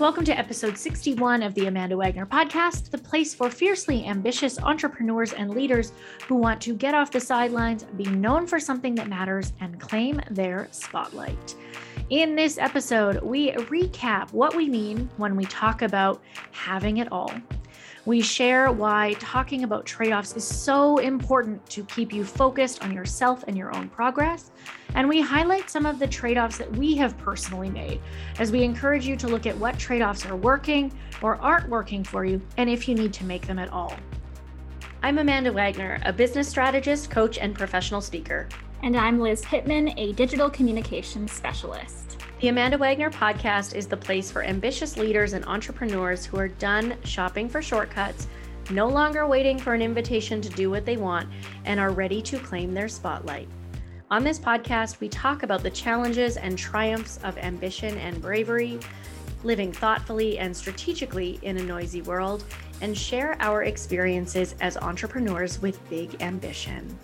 Welcome to episode 61 of the Amanda Wagner podcast, the place for fiercely ambitious entrepreneurs and leaders who want to get off the sidelines, be known for something that matters, and claim their spotlight. In this episode, we recap what we mean when we talk about having it all. We share why talking about trade-offs is so important to keep you focused on yourself and your own progress. And we highlight some of the trade-offs that we have personally made as we encourage you to look at what trade-offs are working or aren't working for you and if you need to make them at all. I'm Amanda Wagner, a business strategist, coach, and professional speaker. And I'm Liz Pittman, a digital communications specialist. The Amanda Wagner podcast is the place for ambitious leaders and entrepreneurs who are done shopping for shortcuts, no longer waiting for an invitation to do what they want, and are ready to claim their spotlight. On this podcast, we talk about the challenges and triumphs of ambition and bravery, living thoughtfully and strategically in a noisy world, and share our experiences as entrepreneurs with big ambition.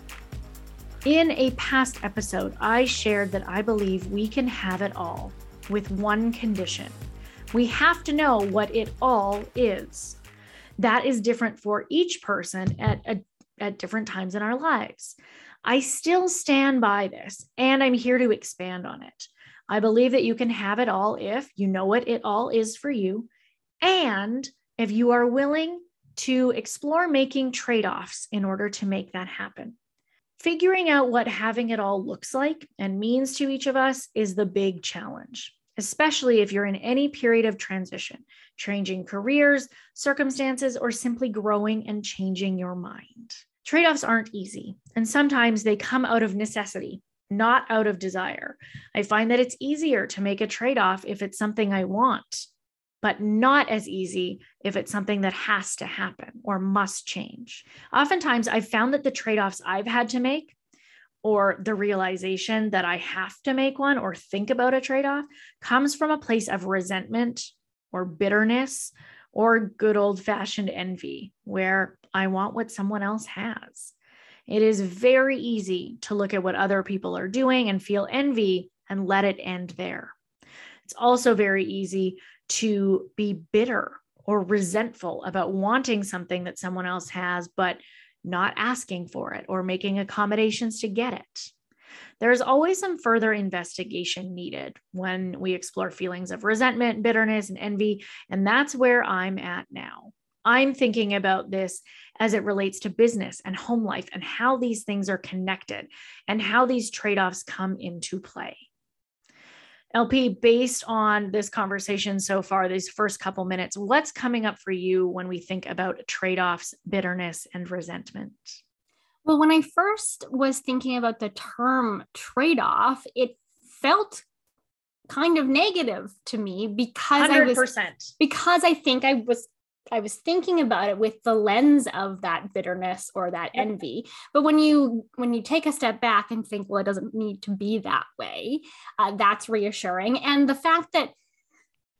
In a past episode, I shared that I believe we can have it all with one condition. We have to know what it all is. That is different for each person at different times in our lives. I still stand by this, and I'm here to expand on it. I believe that you can have it all if you know what it all is for you, and if you are willing to explore making trade-offs in order to make that happen. Figuring out what having it all looks like and means to each of us is the big challenge, especially if you're in any period of transition, changing careers, circumstances, or simply growing and changing your mind. Trade-offs aren't easy, and sometimes they come out of necessity, not out of desire. I find that it's easier to make a trade-off if it's something I want, but not as easy if it's something that has to happen or must change. Oftentimes, I've found that the trade-offs I've had to make, or the realization that I have to make one or think about a trade-off, comes from a place of resentment or bitterness or good old-fashioned envy, where I want what someone else has. It is very easy to look at what other people are doing and feel envy and let it end there. It's also very easy to be bitter or resentful about wanting something that someone else has, but not asking for it or making accommodations to get it. There's always some further investigation needed when we explore feelings of resentment, bitterness, and envy, and that's where I'm at now. I'm thinking about this as it relates to business and home life and how these things are connected and how these trade-offs come into play. LP, based on this conversation so far, these first couple minutes, what's coming up for you when we think about trade-offs, bitterness, and resentment? Well, when I first was thinking about the term trade-off, it felt kind of negative to me because 100%. I was thinking about it with the lens of that bitterness or that envy. But when you take a step back and think, well, it doesn't need to be that way, that's reassuring. And the fact that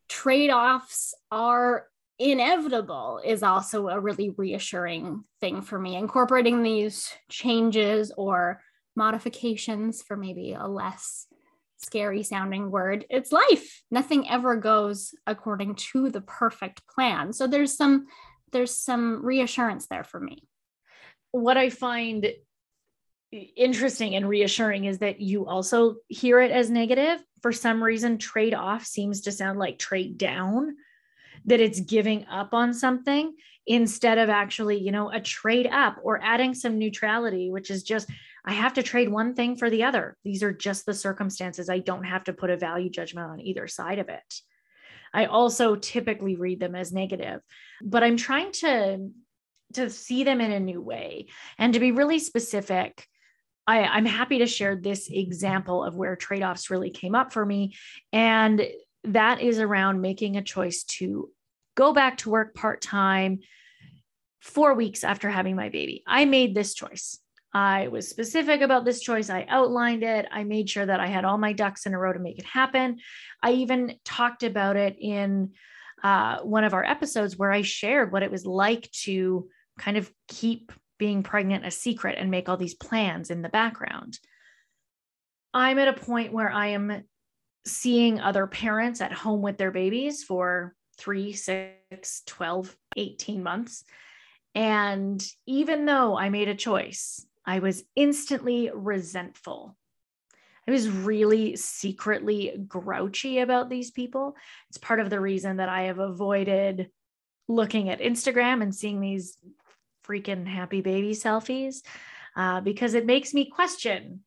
trade-offs are inevitable is also a really reassuring thing for me. Incorporating these changes or modifications, for maybe a less scary sounding word, it's life. Nothing ever goes according to the perfect plan. So there's some reassurance there for me. What I find interesting and reassuring is that you also hear it as negative. For some reason, trade-off seems to sound like trade down, that it's giving up on something instead of actually, a trade up or adding some neutrality, which is just, I have to trade one thing for the other. These are just the circumstances. I don't have to put a value judgment on either side of it. I also typically read them as negative, but I'm trying to see them in a new way. And to be really specific, I'm happy to share this example of where trade-offs really came up for me. And that is around making a choice to go back to work part-time 4 weeks after having my baby. I made this choice. I was specific about this choice. I outlined it. I made sure that I had all my ducks in a row to make it happen. I even talked about it in one of our episodes where I shared what it was like to kind of keep being pregnant a secret and make all these plans in the background. I'm at a point where I am seeing other parents at home with their babies for 3, 6, 12, 18 months. And even though I made a choice, I was instantly resentful. I was really secretly grouchy about these people. It's part of the reason that I have avoided looking at Instagram and seeing these freaking happy baby selfies, because it makes me question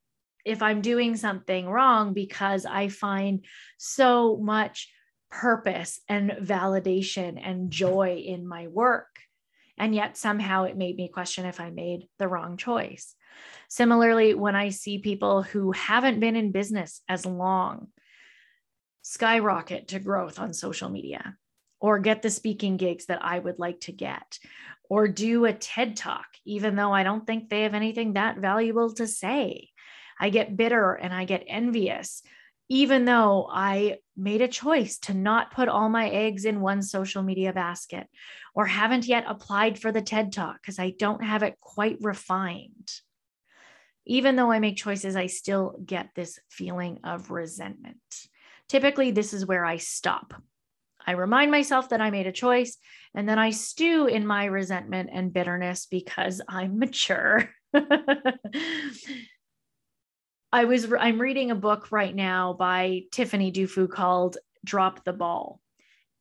if I'm doing something wrong, because I find so much purpose and validation and joy in my work. And yet somehow it made me question if I made the wrong choice. Similarly, when I see people who haven't been in business as long skyrocket to growth on social media, or get the speaking gigs that I would like to get, or do a TED Talk, even though I don't think they have anything that valuable to say, I get bitter and I get envious, even though I made a choice to not put all my eggs in one social media basket, or haven't yet applied for the TED Talk because I don't have it quite refined. Even though I make choices, I still get this feeling of resentment. Typically, this is where I stop. I remind myself that I made a choice, and then I stew in my resentment and bitterness because I'm mature. I'm reading a book right now by Tiffany Dufu called Drop the Ball.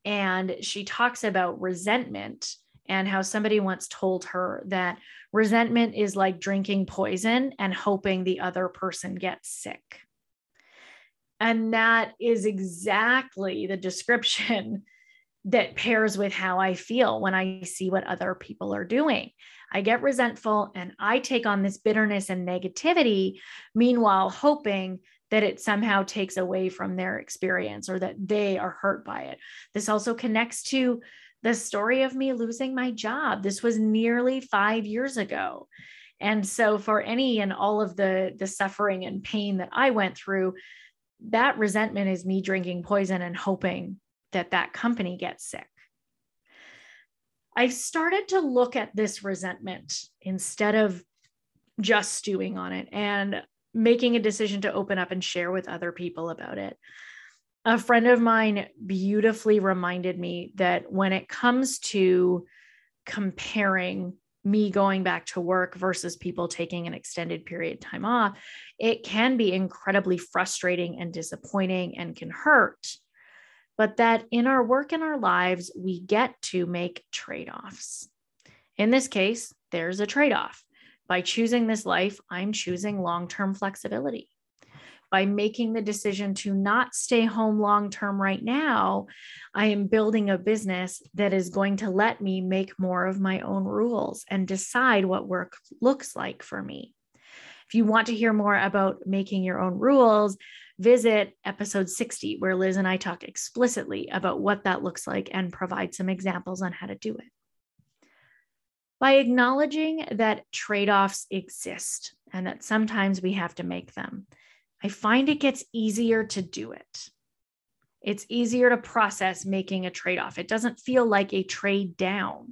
And she talks about resentment and how somebody once told her that resentment is like drinking poison and hoping the other person gets sick. And that is exactly the description that pairs with how I feel when I see what other people are doing. I get resentful and I take on this bitterness and negativity, meanwhile hoping that it somehow takes away from their experience or that they are hurt by it. This also connects to the story of me losing my job. This was nearly 5 years ago. And so for any and all of the suffering and pain that I went through, that resentment is me drinking poison and hoping that that company gets sick. I've started to look at this resentment instead of just stewing on it and making a decision to open up and share with other people about it. A friend of mine beautifully reminded me that when it comes to comparing me going back to work versus people taking an extended period of time off, it can be incredibly frustrating and disappointing and can hurt. But that in our work and our lives, we get to make trade-offs. In this case, there's a trade-off. By choosing this life, I'm choosing long-term flexibility. By making the decision to not stay home long-term right now, I am building a business that is going to let me make more of my own rules and decide what work looks like for me. If you want to hear more about making your own rules, visit episode 60, where Liz and I talk explicitly about what that looks like and provide some examples on how to do it. By acknowledging that trade-offs exist and that sometimes we have to make them, I find it gets easier to do it. It's easier to process making a trade-off. It doesn't feel like a trade down.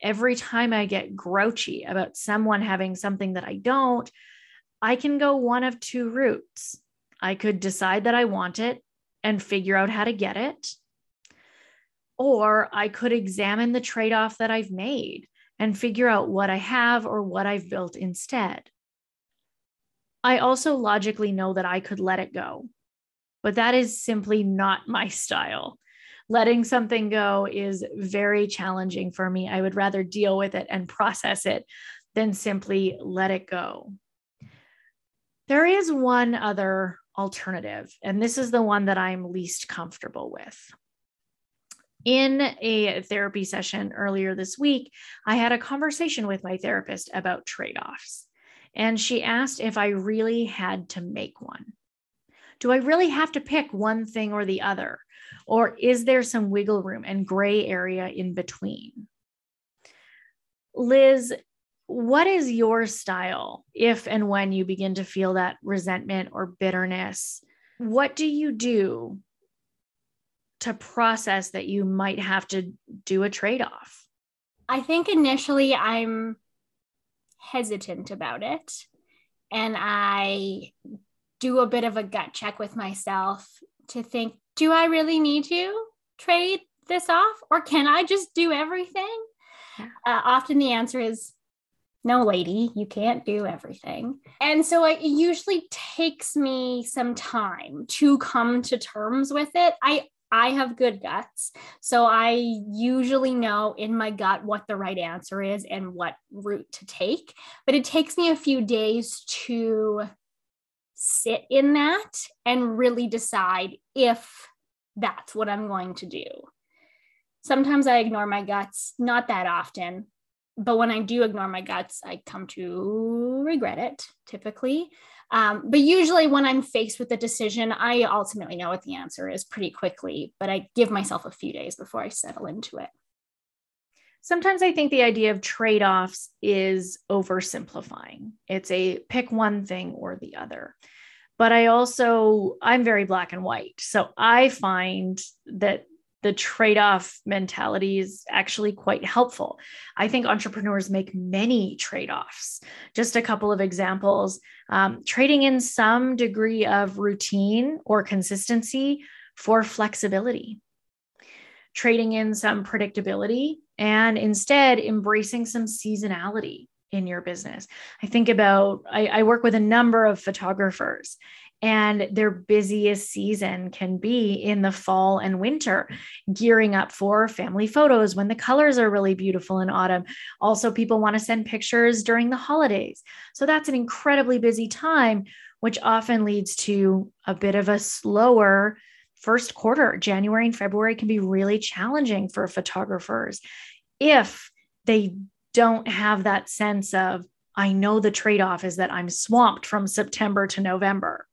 Every time I get grouchy about someone having something that I don't, I can go one of two routes. I could decide that I want it and figure out how to get it, or I could examine the trade-off that I've made and figure out what I have or what I've built instead. I also logically know that I could let it go, but that is simply not my style. Letting something go is very challenging for me. I would rather deal with it and process it than simply let it go. There is one other alternative, and this is the one that I'm least comfortable with. In a therapy session earlier this week, I had a conversation with my therapist about trade-offs, and she asked if I really had to make one. Do I really have to pick one thing or the other? Or is there some wiggle room and gray area in between? Liz, what is your style if and when you begin to feel that resentment or bitterness? What do you do to process that you might have to do a trade-off? I think initially I'm hesitant about it, and I do a bit of a gut check with myself to think, do I really need to trade this off, or can I just do everything? Often the answer is, no, lady, you can't do everything. And so it usually takes me some time to come to terms with it. I have good guts, so I usually know in my gut what the right answer is and what route to take. But it takes me a few days to sit in that and really decide if that's what I'm going to do. Sometimes I ignore my guts, not that often, but when I do ignore my guts, I come to regret it typically. But usually when I'm faced with a decision, I ultimately know what the answer is pretty quickly, but I give myself a few days before I settle into it. Sometimes I think the idea of trade-offs is oversimplifying. It's a pick one thing or the other. But I'm very black and white. So I find that the trade-off mentality is actually quite helpful. I think entrepreneurs make many trade-offs. Just a couple of examples, trading in some degree of routine or consistency for flexibility, trading in some predictability, and instead embracing some seasonality in your business. I work with a number of photographers, and their busiest season can be in the fall and winter, gearing up for family photos when the colors are really beautiful in autumn. Also, people want to send pictures during the holidays. So that's an incredibly busy time, which often leads to a bit of a slower first quarter. January and February can be really challenging for photographers if they don't have that sense of, I know the trade-off is that I'm swamped from September to November.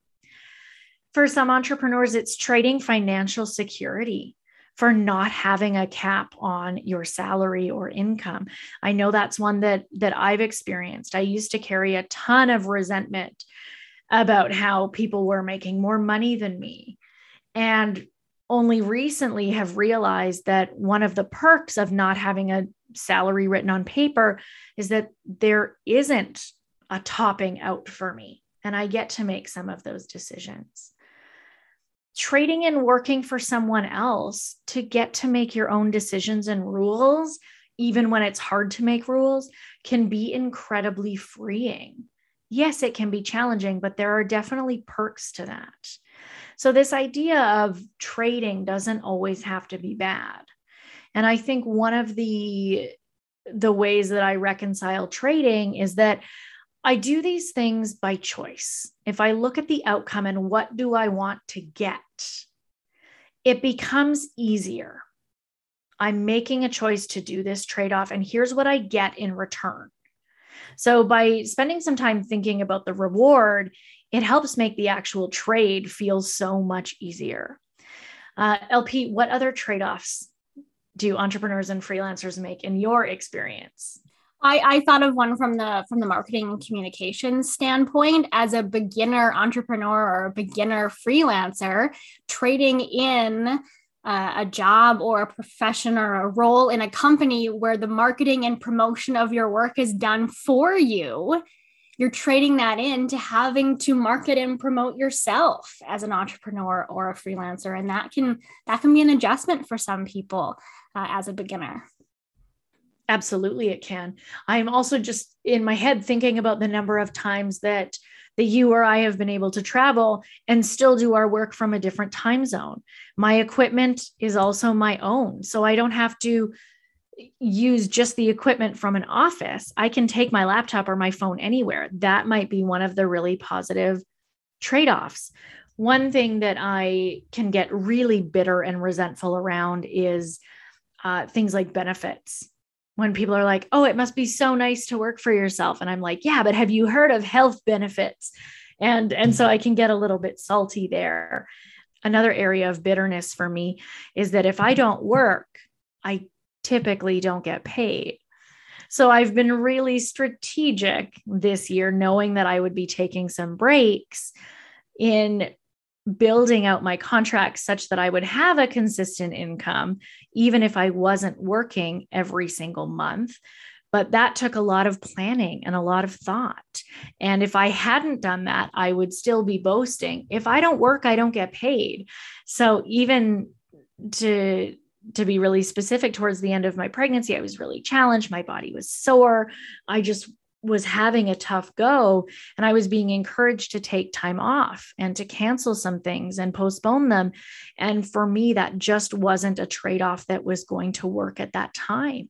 For some entrepreneurs, it's trading financial security for not having a cap on your salary or income. I know that's one that I've experienced. I used to carry a ton of resentment about how people were making more money than me, and only recently have realized that one of the perks of not having a salary written on paper is that there isn't a topping out for me, and I get to make some of those decisions. Trading and working for someone else to get to make your own decisions and rules, even when it's hard to make rules, can be incredibly freeing. Yes, it can be challenging, but there are definitely perks to that. So this idea of trading doesn't always have to be bad. And I think one of the ways that I reconcile trading is that I do these things by choice. If I look at the outcome and what do I want to get, it becomes easier. I'm making a choice to do this trade-off, and here's what I get in return. So by spending some time thinking about the reward, it helps make the actual trade feel so much easier. LP, what other trade-offs do entrepreneurs and freelancers make in your experience? I thought of one from the marketing and communications standpoint. As a beginner entrepreneur or a beginner freelancer, trading in a job or a profession or a role in a company where the marketing and promotion of your work is done for you, you're trading that into having to market and promote yourself as an entrepreneur or a freelancer. And that can be an adjustment for some people as a beginner. Absolutely, it can. I'm also just in my head thinking about the number of times that you or I have been able to travel and still do our work from a different time zone. My equipment is also my own, so I don't have to use just the equipment from an office. I can take my laptop or my phone anywhere. That might be one of the really positive trade-offs. One thing that I can get really bitter and resentful around is things like benefits. When people are like, oh, it must be so nice to work for yourself. And I'm like, yeah, but have you heard of health benefits? And so I can get a little bit salty there. Another area of bitterness for me is that if I don't work, I typically don't get paid. So I've been really strategic this year, knowing that I would be taking some breaks in building out my contracts such that I would have a consistent income, even if I wasn't working every single month. But that took a lot of planning and a lot of thought. And if I hadn't done that, I would still be boasting, if I don't work, I don't get paid. So even to to be really specific, towards the end of my pregnancy, I was really challenged. My body was sore. I just was having a tough go, and I was being encouraged to take time off and to cancel some things and postpone them. And for me, that just wasn't a trade-off that was going to work at that time.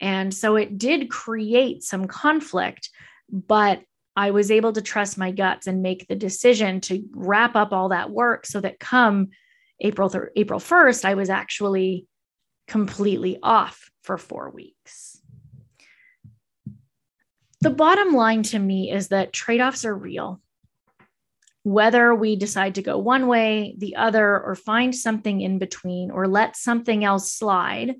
And so it did create some conflict, but I was able to trust my guts and make the decision to wrap up all that work so that come April 1st, I was actually completely off for 4 weeks. The bottom line to me is that trade-offs are real. Whether we decide to go one way, the other, or find something in between, or let something else slide,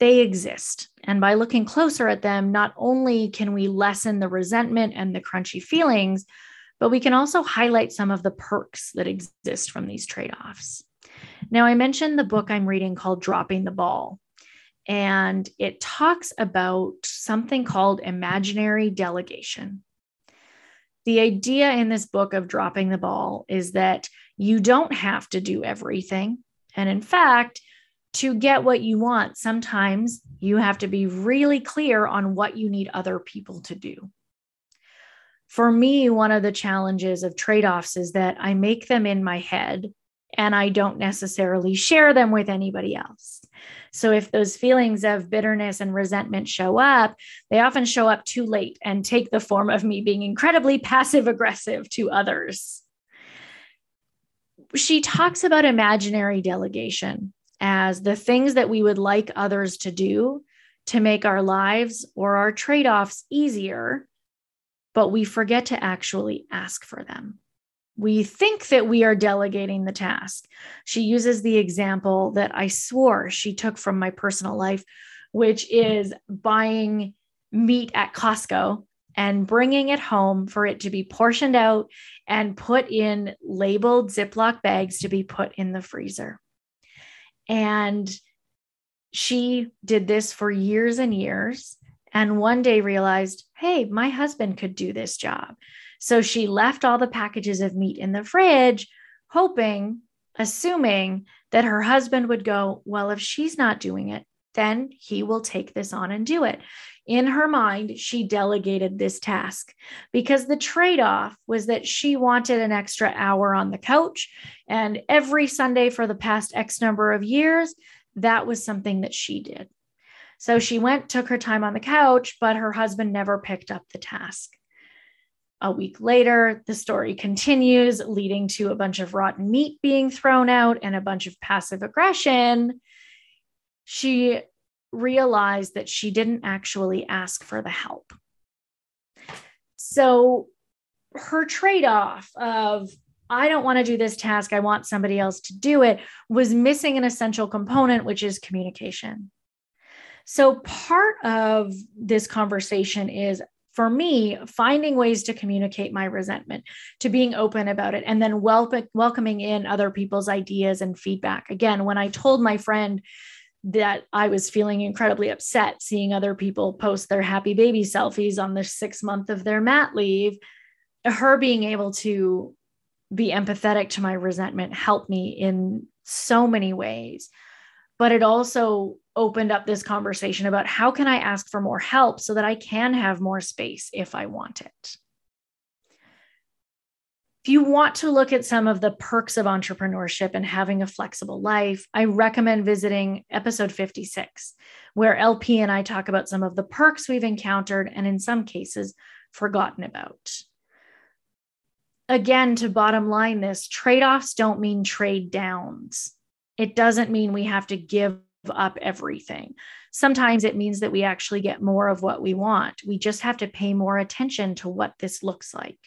they exist. And by looking closer at them, not only can we lessen the resentment and the crunchy feelings, but we can also highlight some of the perks that exist from these trade-offs. Now, I mentioned the book I'm reading called Dropping the Ball, and it talks about something called imaginary delegation. The idea in this book of dropping the ball is that you don't have to do everything. And in fact, to get what you want, sometimes you have to be really clear on what you need other people to do. For me, one of the challenges of trade-offs is that I make them in my head and I don't necessarily share them with anybody else. So if those feelings of bitterness and resentment show up, they often show up too late and take the form of me being incredibly passive-aggressive to others. She talks about imaginary delegation as the things that we would like others to do to make our lives or our trade-offs easier, but we forget to actually ask for them. We think that we are delegating the task. She uses the example that I swore she took from my personal life, which is buying meat at Costco and bringing it home for it to be portioned out and put in labeled Ziploc bags to be put in the freezer. And she did this for years and years, and one day realized, hey, my husband could do this job. So she left all the packages of meat in the fridge, assuming that her husband would go, well, if she's not doing it, then he will take this on and do it. In her mind, she delegated this task because the trade-off was that she wanted an extra hour on the couch. And every Sunday for the past X number of years, that was something that she did. So she took her time on the couch, but her husband never picked up the task. A week later, the story continues, leading to a bunch of rotten meat being thrown out and a bunch of passive aggression. She realized that she didn't actually ask for the help. So her trade-off of, I don't want to do this task, I want somebody else to do it, was missing an essential component, which is communication. So part of this conversation is, for me, finding ways to communicate my resentment, to being open about it, and then welcoming in other people's ideas and feedback. Again, when I told my friend that I was feeling incredibly upset seeing other people post their happy baby selfies on the 6th month of their mat leave, her being able to be empathetic to my resentment helped me in so many ways. But it also opened up this conversation about how can I ask for more help so that I can have more space if I want it. If you want to look at some of the perks of entrepreneurship and having a flexible life, I recommend visiting episode 56, where LP and I talk about some of the perks we've encountered and in some cases forgotten about. Again, to bottom line this, trade-offs don't mean trade downs. It doesn't mean we have to give up everything. Sometimes it means that we actually get more of what we want. We just have to pay more attention to what this looks like.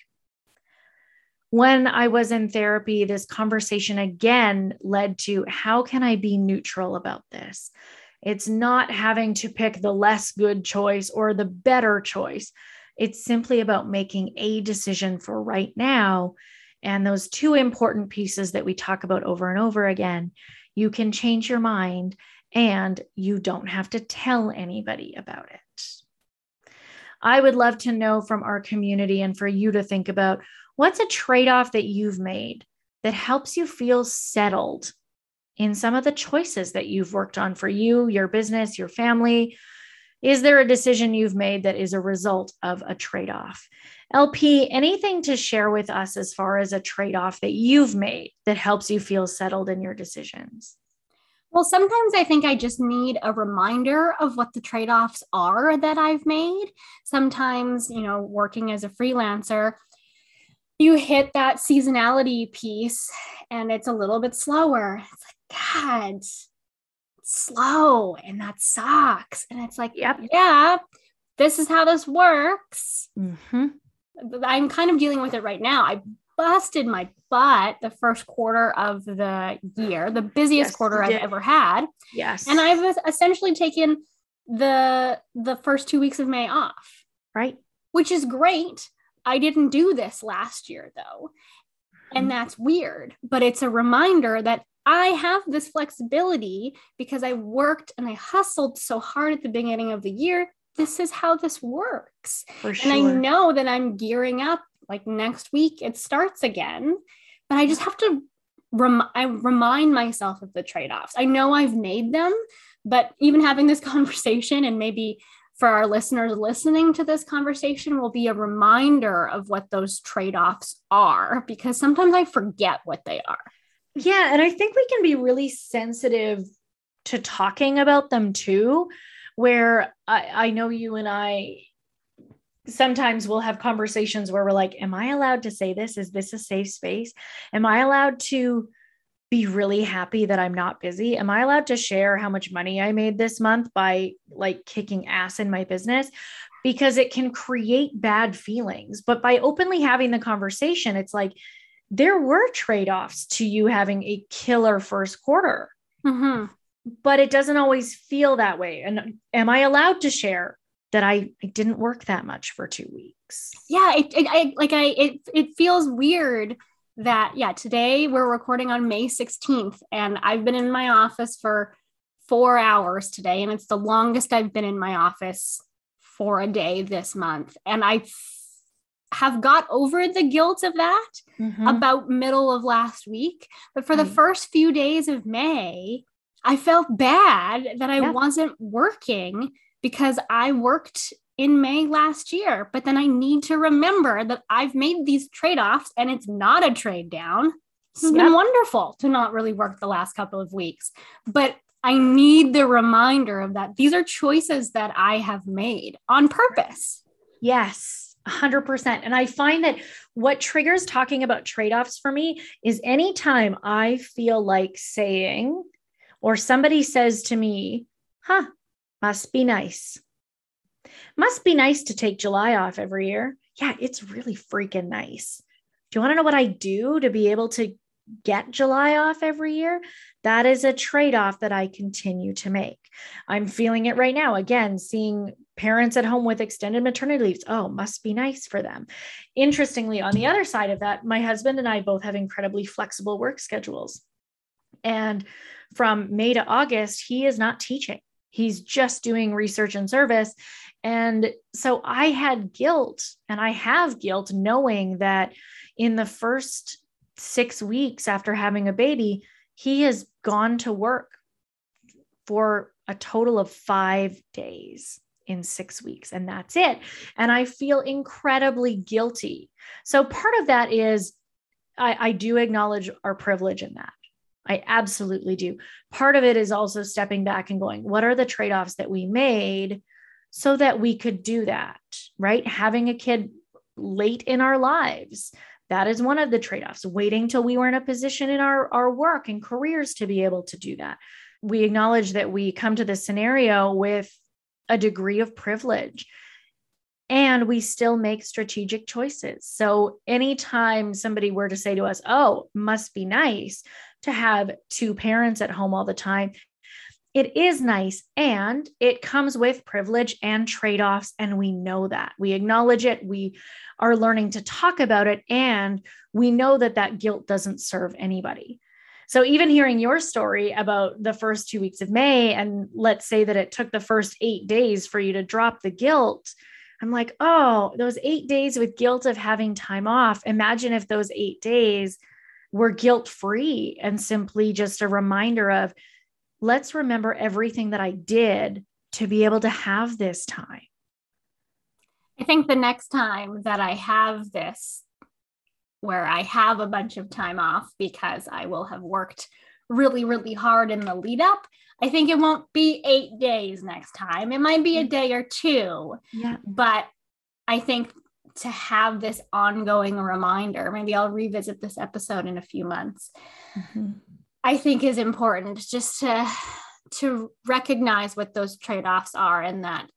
When I was in therapy, this conversation again led to how can I be neutral about this? It's not having to pick the less good choice or the better choice. It's simply about making a decision for right now. And those two important pieces that we talk about over and over again, you can change your mind and you don't have to tell anybody about it. I would love to know from our community and for you to think about, what's a trade-off that you've made that helps you feel settled in some of the choices that you've worked on for you, your business, your family? Is there a decision you've made that is a result of a trade-off? LP, anything to share with us as far as a trade-off that you've made that helps you feel settled in your decisions? Well, sometimes I think I just need a reminder of what the trade-offs are that I've made. Sometimes, you know, working as a freelancer, you hit that seasonality piece and it's a little bit slower. It's like, God, it's slow and that sucks. And it's like, yep. Yeah, this is how this works. Mm-hmm. I'm kind of dealing with it right now. I busted my butt the first quarter of the year, the busiest quarter I've ever had. Yes. And I've essentially taken the first 2 weeks of May off. Right. Which is great. I didn't do this last year though. And that's weird, but it's a reminder that I have this flexibility because I worked and I hustled so hard at the beginning of the year. This is how this works. For sure. And I know that I'm gearing up, like next week it starts again, but I just have to remind myself of the trade-offs. I know I've made them, but even having this conversation, and maybe for our listeners listening to this conversation, will be a reminder of what those trade-offs are, because sometimes I forget what they are. Yeah. And I think we can be really sensitive to talking about them too, where I know you and I sometimes we'll have conversations where we're like, am I allowed to say this? Is this a safe space? Am I allowed to be really happy that I'm not busy? Am I allowed to share how much money I made this month by like kicking ass in my business? Because it can create bad feelings. But by openly having the conversation, it's like, there were trade-offs to you having a killer first quarter, mm-hmm. but it doesn't always feel that way. And am I allowed to share that I didn't work that much for 2 weeks? Yeah. It feels weird that, yeah, today we're recording on May 16th and I've been in my office for 4 hours today. And it's the longest I've been in my office for a day this month. And I have got over the guilt of that mm-hmm. about middle of last week. But for the first few days of May, I felt bad that I wasn't working because I worked in May last year, but then I need to remember that I've made these trade-offs and it's not a trade down. This has been wonderful to not really work the last couple of weeks, but I need the reminder of that. These are choices that I have made on purpose. Yes, 100%. And I find that what triggers talking about trade-offs for me is anytime I feel like saying, or somebody says to me, must be nice. Must be nice to take July off every year. Yeah, it's really freaking nice. Do you want to know what I do to be able to get July off every year? That is a trade-off that I continue to make. I'm feeling it right now. Again, seeing parents at home with extended maternity leaves. Oh, must be nice for them. Interestingly, on the other side of that, my husband and I both have incredibly flexible work schedules. And from May to August, he is not teaching. He's just doing research and service. And so I had guilt, and I have guilt knowing that in the first 6 weeks after having a baby, he has gone to work for a total of 5 days in 6 weeks. And that's it. And I feel incredibly guilty. So part of that is I do acknowledge our privilege in that. I absolutely do. Part of it is also stepping back and going, what are the trade-offs that we made so that we could do that, right? Having a kid late in our lives, that is one of the trade-offs. Waiting till we were in a position in our work and careers to be able to do that. We acknowledge that we come to this scenario with a degree of privilege, and we still make strategic choices. So anytime somebody were to say to us, oh, must be nice to have two parents at home all the time. It is nice, and it comes with privilege and trade-offs, and we know that. We acknowledge it, we are learning to talk about it, and we know that that guilt doesn't serve anybody. So even hearing your story about the first 2 weeks of May, and let's say that it took the first 8 days for you to drop the guilt, I'm like, oh, those 8 days with guilt of having time off. Imagine if those 8 days we're guilt-free, and simply just a reminder of, let's remember everything that I did to be able to have this time. I think the next time that I have this, where I have a bunch of time off because I will have worked really, really hard in the lead up, I think it won't be 8 days next time. It might be a day or two, yeah. But I think to have this ongoing reminder, maybe I'll revisit this episode in a few months, mm-hmm. I think is important, just to recognize what those trade-offs are and that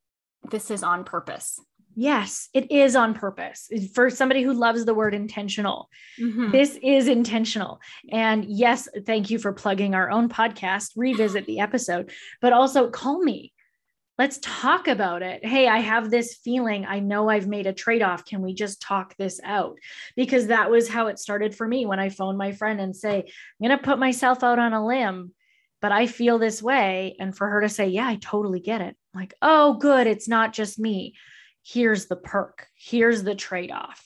this is on purpose. Yes, it is on purpose. For somebody who loves the word intentional, mm-hmm. This is intentional. And yes, thank you for plugging our own podcast, revisit the episode, but also call me. Let's talk about it. Hey, I have this feeling. I know I've made a trade-off. Can we just talk this out? Because that was how it started for me when I phoned my friend and say, I'm going to put myself out on a limb, but I feel this way. And for her to say, yeah, I totally get it. I'm like, oh, good. It's not just me. Here's the perk. Here's the trade-off.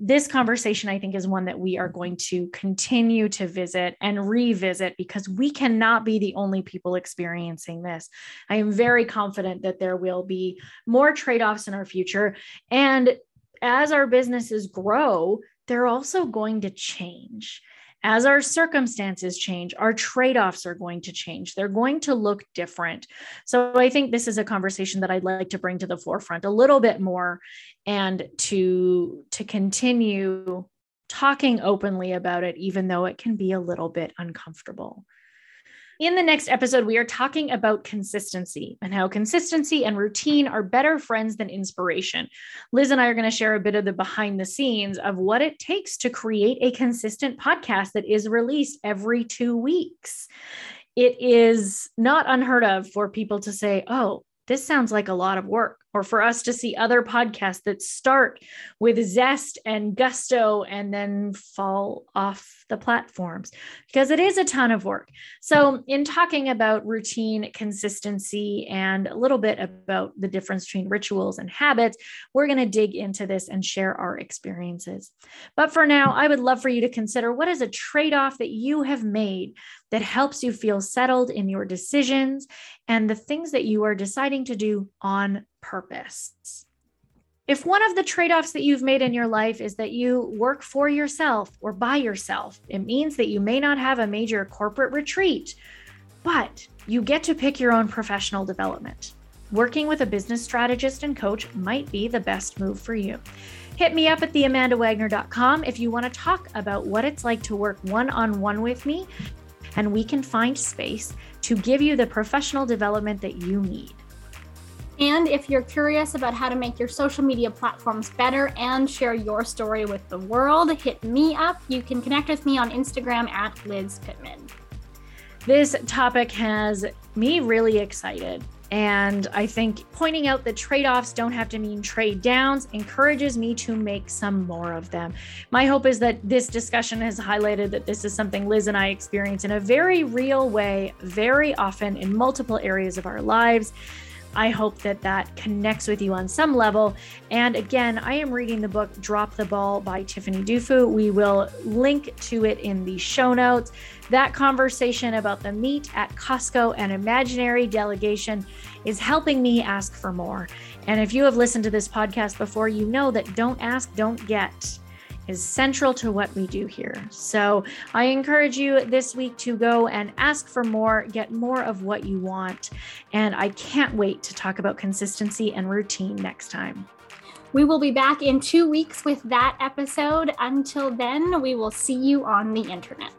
This conversation, I think, is one that we are going to continue to visit and revisit, because we cannot be the only people experiencing this. I am very confident that there will be more trade-offs in our future. And as our businesses grow, they're also going to change. As our circumstances change, our trade-offs are going to change. They're going to look different. So I think this is a conversation that I'd like to bring to the forefront a little bit more, and to continue talking openly about it, even though it can be a little bit uncomfortable. In the next episode, we are talking about consistency and how consistency and routine are better friends than inspiration. Liz and I are going to share a bit of the behind the scenes of what it takes to create a consistent podcast that is released every 2 weeks. It is not unheard of for people to say, oh, this sounds like a lot of work, or for us to see other podcasts that start with zest and gusto and then fall off the platforms, because it is a ton of work. So in talking about routine, consistency, and a little bit about the difference between rituals and habits, we're going to dig into this and share our experiences. But for now, I would love for you to consider, what is a trade-off that you have made that helps you feel settled in your decisions and the things that you are deciding to do on purpose? If one of the trade-offs that you've made in your life is that you work for yourself or by yourself, it means that you may not have a major corporate retreat, but you get to pick your own professional development. Working with a business strategist and coach might be the best move for you. Hit me up at theamandawagner.com if you want to talk about what it's like to work one-on-one with me, and we can find space to give you the professional development that you need. And if you're curious about how to make your social media platforms better and share your story with the world, hit me up. You can connect with me on Instagram at Liz Pittman. This topic has me really excited. And I think pointing out that trade-offs don't have to mean trade downs encourages me to make some more of them. My hope is that this discussion has highlighted that this is something Liz and I experience in a very real way, very often in multiple areas of our lives. I hope that that connects with you on some level. And again, I am reading the book, Drop the Ball by Tiffany Dufu. We will link to it in the show notes. That conversation about the meat at Costco and imaginary delegation is helping me ask for more. And if you have listened to this podcast before, you know that don't ask, don't get is central to what we do here. So I encourage you this week to go and ask for more, get more of what you want. And I can't wait to talk about consistency and routine next time. We will be back in 2 weeks with that episode. Until then, we will see you on the internet.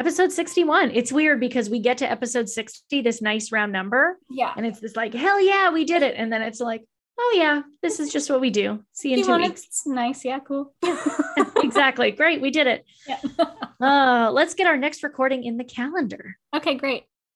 Episode 61. It's weird because we get to episode 60, this nice round number. Yeah. And it's this like, hell yeah, we did it. And then it's like, oh yeah, this is just what we do. See you in 2 weeks. It's nice. Yeah, cool. Exactly. Great. We did it. Yeah. Let's get our next recording in the calendar. Okay, great.